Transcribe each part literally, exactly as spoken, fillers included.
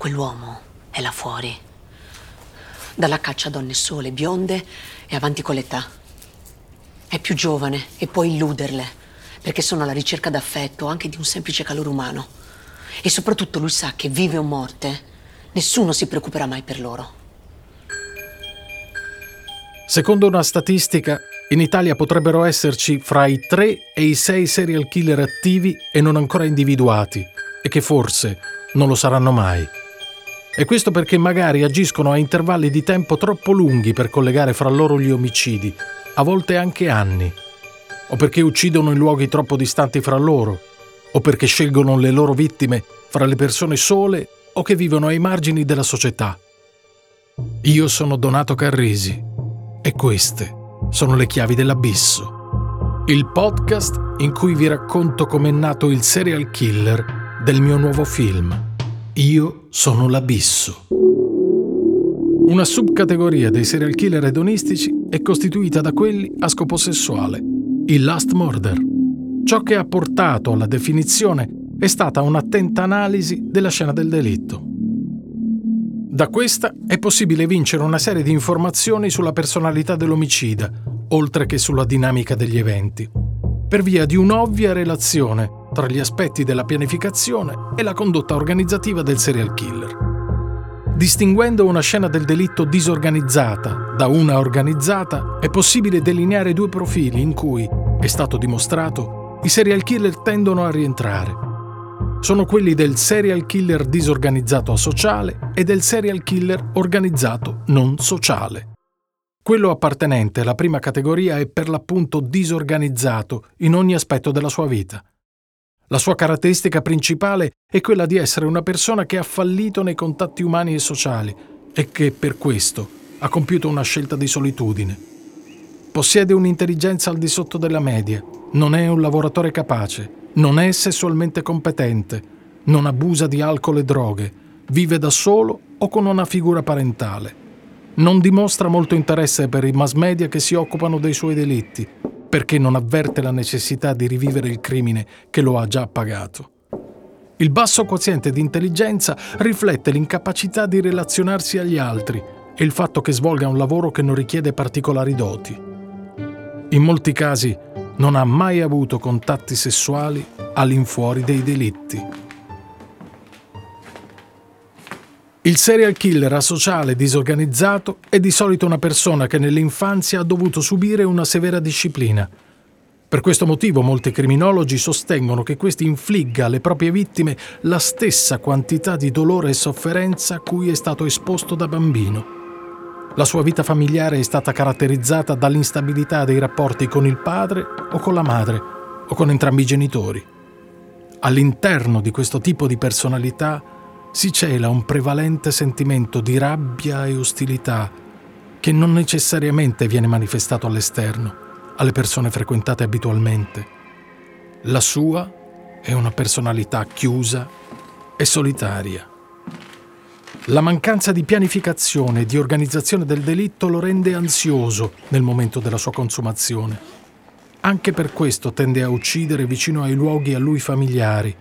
Quell'uomo è là fuori, dalla caccia a donne sole, bionde e avanti con l'età. È più giovane e può illuderle, perché sono alla ricerca d'affetto, anche di un semplice calore umano. E soprattutto lui sa che, vive o morte, nessuno si preoccuperà mai per loro. Secondo una statistica, in Italia potrebbero esserci fra i tre e i sei serial killer attivi e non ancora individuati, e che forse non lo saranno mai. E questo perché magari agiscono a intervalli di tempo troppo lunghi per collegare fra loro gli omicidi, a volte anche anni, o perché uccidono in luoghi troppo distanti fra loro, o perché scelgono le loro vittime fra le persone sole o che vivono ai margini della società. Io sono Donato Carrisi. E queste sono le chiavi dell'abisso, il podcast in cui vi racconto com'è nato il serial killer del mio nuovo film, Io sono l'abisso. Una subcategoria dei serial killer edonistici è costituita da quelli a scopo sessuale, il lust murder. Ciò che ha portato alla definizione è stata un'attenta analisi della scena del delitto. Da questa è possibile vincere una serie di informazioni sulla personalità dell'omicida, oltre che sulla dinamica degli eventi, per via di un'ovvia relazione tra gli aspetti della pianificazione e la condotta organizzativa del serial killer. Distinguendo una scena del delitto disorganizzata da una organizzata, è possibile delineare due profili in cui, è stato dimostrato, i serial killer tendono a rientrare. Sono quelli del serial killer disorganizzato asociale e del serial killer organizzato non sociale. Quello appartenente alla prima categoria è per l'appunto disorganizzato in ogni aspetto della sua vita. La sua caratteristica principale è quella di essere una persona che ha fallito nei contatti umani e sociali e che per questo ha compiuto una scelta di solitudine. Possiede un'intelligenza al di sotto della media, non è un lavoratore capace, non è sessualmente competente, non abusa di alcol e droghe, vive da solo o con una figura parentale. Non dimostra molto interesse per i mass media che si occupano dei suoi delitti, perché non avverte la necessità di rivivere il crimine che lo ha già pagato. Il basso quoziente di intelligenza riflette l'incapacità di relazionarsi agli altri e il fatto che svolga un lavoro che non richiede particolari doti. In molti casi non ha mai avuto contatti sessuali all'infuori dei delitti. Il serial killer asociale disorganizzato è di solito una persona che nell'infanzia ha dovuto subire una severa disciplina. Per questo motivo molti criminologi sostengono che questi infligga alle proprie vittime la stessa quantità di dolore e sofferenza a cui è stato esposto da bambino. La sua vita familiare è stata caratterizzata dall'instabilità dei rapporti con il padre o con la madre o con entrambi i genitori. All'interno di questo tipo di personalità si cela un prevalente sentimento di rabbia e ostilità che non necessariamente viene manifestato all'esterno, alle persone frequentate abitualmente. La sua è una personalità chiusa e solitaria. La mancanza di pianificazione e di organizzazione del delitto lo rende ansioso nel momento della sua consumazione. Anche per questo tende a uccidere vicino ai luoghi a lui familiari,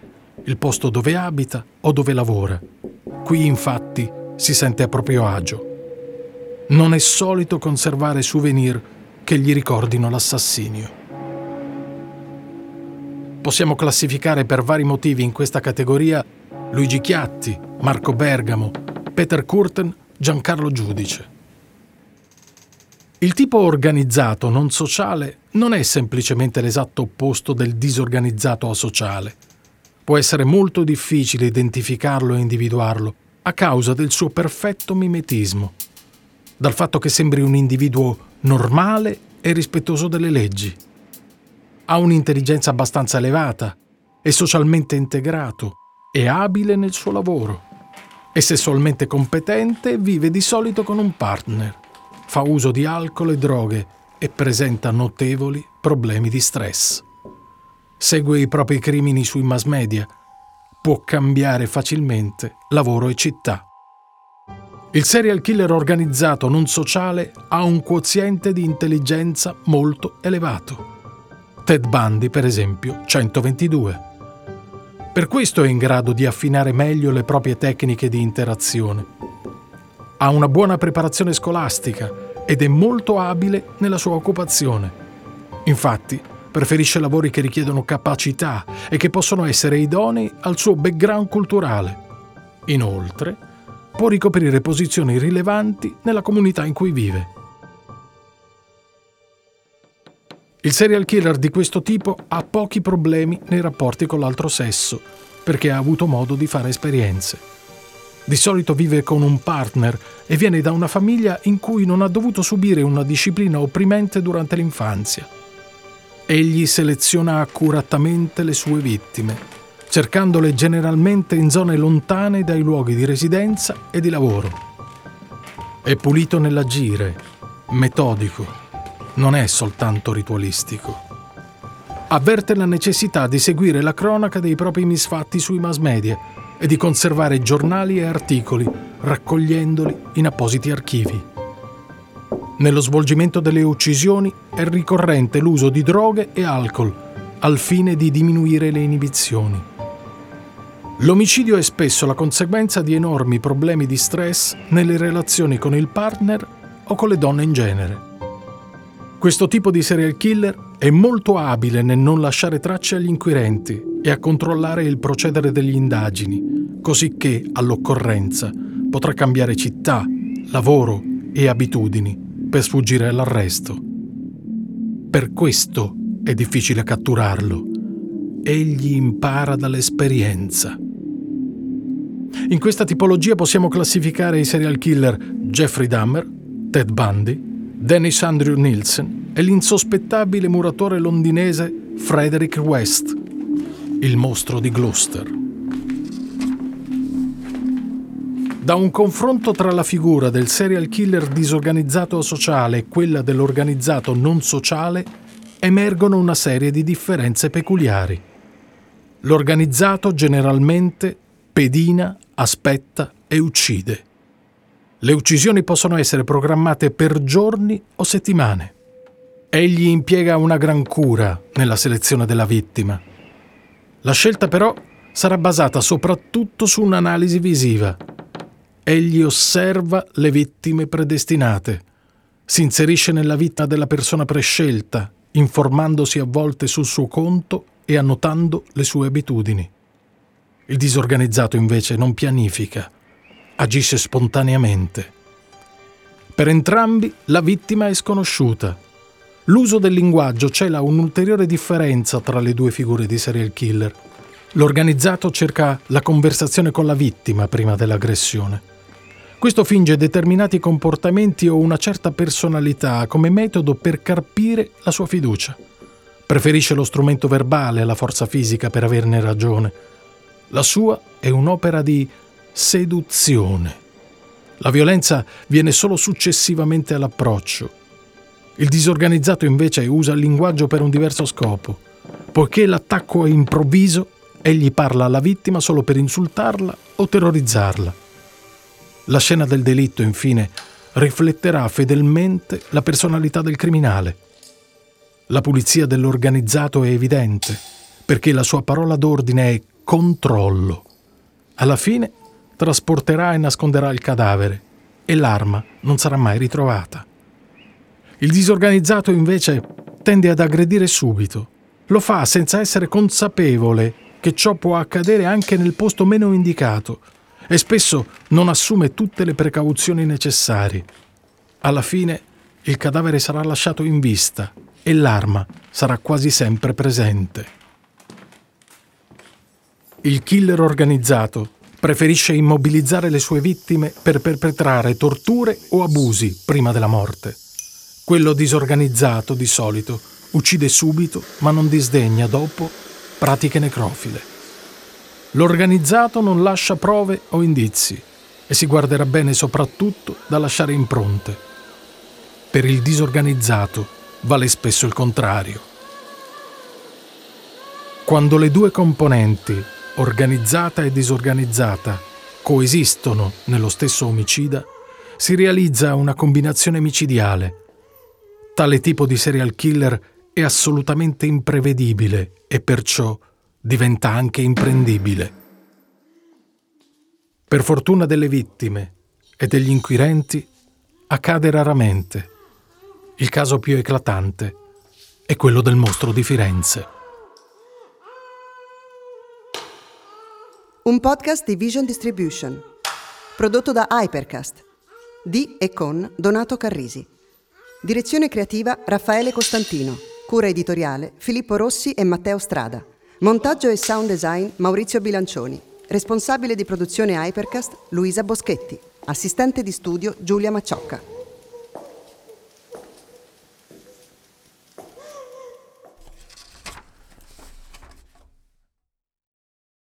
il posto dove abita o dove lavora. Qui, infatti, si sente a proprio agio. Non è solito conservare souvenir che gli ricordino l'assassinio. Possiamo classificare per vari motivi in questa categoria Luigi Chiatti, Marco Bergamo, Peter Kürten, Giancarlo Giudice. Il tipo organizzato non sociale non è semplicemente l'esatto opposto del disorganizzato asociale. Può essere molto difficile identificarlo e individuarlo a causa del suo perfetto mimetismo, dal fatto che sembri un individuo normale e rispettoso delle leggi. Ha un'intelligenza abbastanza elevata, è socialmente integrato, è abile nel suo lavoro. È sessualmente competente e vive di solito con un partner. Fa uso di alcol e droghe e presenta notevoli problemi di stress. Segue i propri crimini sui mass media. Può cambiare facilmente lavoro e città. Il serial killer organizzato non sociale ha un quoziente di intelligenza molto elevato. Ted Bundy, per esempio, centoventidue. Per questo è in grado di affinare meglio le proprie tecniche di interazione. Ha una buona preparazione scolastica ed è molto abile nella sua occupazione. Infatti, preferisce lavori che richiedono capacità e che possono essere idonei al suo background culturale. Inoltre, può ricoprire posizioni rilevanti nella comunità in cui vive. Il serial killer di questo tipo ha pochi problemi nei rapporti con l'altro sesso, perché ha avuto modo di fare esperienze. Di solito vive con un partner e viene da una famiglia in cui non ha dovuto subire una disciplina opprimente durante l'infanzia. Egli seleziona accuratamente le sue vittime, cercandole generalmente in zone lontane dai luoghi di residenza e di lavoro. È pulito nell'agire, metodico. Non è soltanto ritualistico. Avverte la necessità di seguire la cronaca dei propri misfatti sui mass media e di conservare giornali e articoli, raccogliendoli in appositi archivi. Nello svolgimento delle uccisioni è ricorrente l'uso di droghe e alcol, al fine di diminuire le inibizioni. L'omicidio è spesso la conseguenza di enormi problemi di stress nelle relazioni con il partner o con le donne in genere. Questo tipo di serial killer è molto abile nel non lasciare tracce agli inquirenti e a controllare il procedere delle indagini, così che, all'occorrenza, potrà cambiare città, lavoro e abitudini per sfuggire all'arresto. Per questo è difficile catturarlo. Egli impara dall'esperienza. In questa tipologia possiamo classificare i serial killer Jeffrey Dahmer, Ted Bundy, Dennis Andrew Nilsen e l'insospettabile muratore londinese Frederick West, il mostro di Gloucester. Da un confronto tra la figura del serial killer disorganizzato sociale e quella dell'organizzato non sociale emergono una serie di differenze peculiari. L'organizzato generalmente pedina, aspetta e uccide. Le uccisioni possono essere programmate per giorni o settimane. Egli impiega una gran cura nella selezione della vittima. La scelta però sarà basata soprattutto su un'analisi visiva. Egli osserva le vittime predestinate, si inserisce nella vita della persona prescelta, informandosi a volte sul suo conto e annotando le sue abitudini. Il disorganizzato invece non pianifica. Agisce spontaneamente. Per entrambi la vittima è sconosciuta. L'uso del linguaggio cela un'ulteriore differenza tra le due figure di serial killer. L'organizzato cerca la conversazione con la vittima prima dell'aggressione. Questo finge determinati comportamenti o una certa personalità come metodo per carpire la sua fiducia. Preferisce lo strumento verbale alla forza fisica per averne ragione. La sua è un'opera di seduzione. La violenza viene solo successivamente all'approccio. Il disorganizzato invece usa il linguaggio per un diverso scopo. Poiché l'attacco è improvviso, egli parla alla vittima solo per insultarla o terrorizzarla. La scena del delitto, infine, rifletterà fedelmente la personalità del criminale. La pulizia dell'organizzato è evidente, perché la sua parola d'ordine è controllo. Alla fine trasporterà e nasconderà il cadavere e l'arma non sarà mai ritrovata. Il disorganizzato invece tende ad aggredire subito. Lo fa senza essere consapevole che ciò può accadere anche nel posto meno indicato e spesso non assume tutte le precauzioni necessarie. Alla fine il cadavere sarà lasciato in vista e l'arma sarà quasi sempre presente. Il killer organizzato preferisce immobilizzare le sue vittime per perpetrare torture o abusi prima della morte. Quello disorganizzato, di solito, uccide subito ma non disdegna dopo pratiche necrofile. L'organizzato non lascia prove o indizi e si guarderà bene soprattutto da lasciare impronte. Per il disorganizzato vale spesso il contrario. Quando le due componenti organizzata e disorganizzata coesistono nello stesso omicida, si realizza una combinazione micidiale. Tale tipo di serial killer è assolutamente imprevedibile e perciò diventa anche imprendibile. Per fortuna delle vittime e degli inquirenti, accade raramente. Il caso più eclatante è quello del mostro di Firenze. Un podcast di Vision Distribution, prodotto da Hypercast, di e con Donato Carrisi. Direzione creativa Raffaele Costantino, cura editoriale Filippo Rossi e Matteo Strada, montaggio e sound design Maurizio Bilancioni, responsabile di produzione Hypercast Luisa Boschetti, assistente di studio Giulia Macciocca.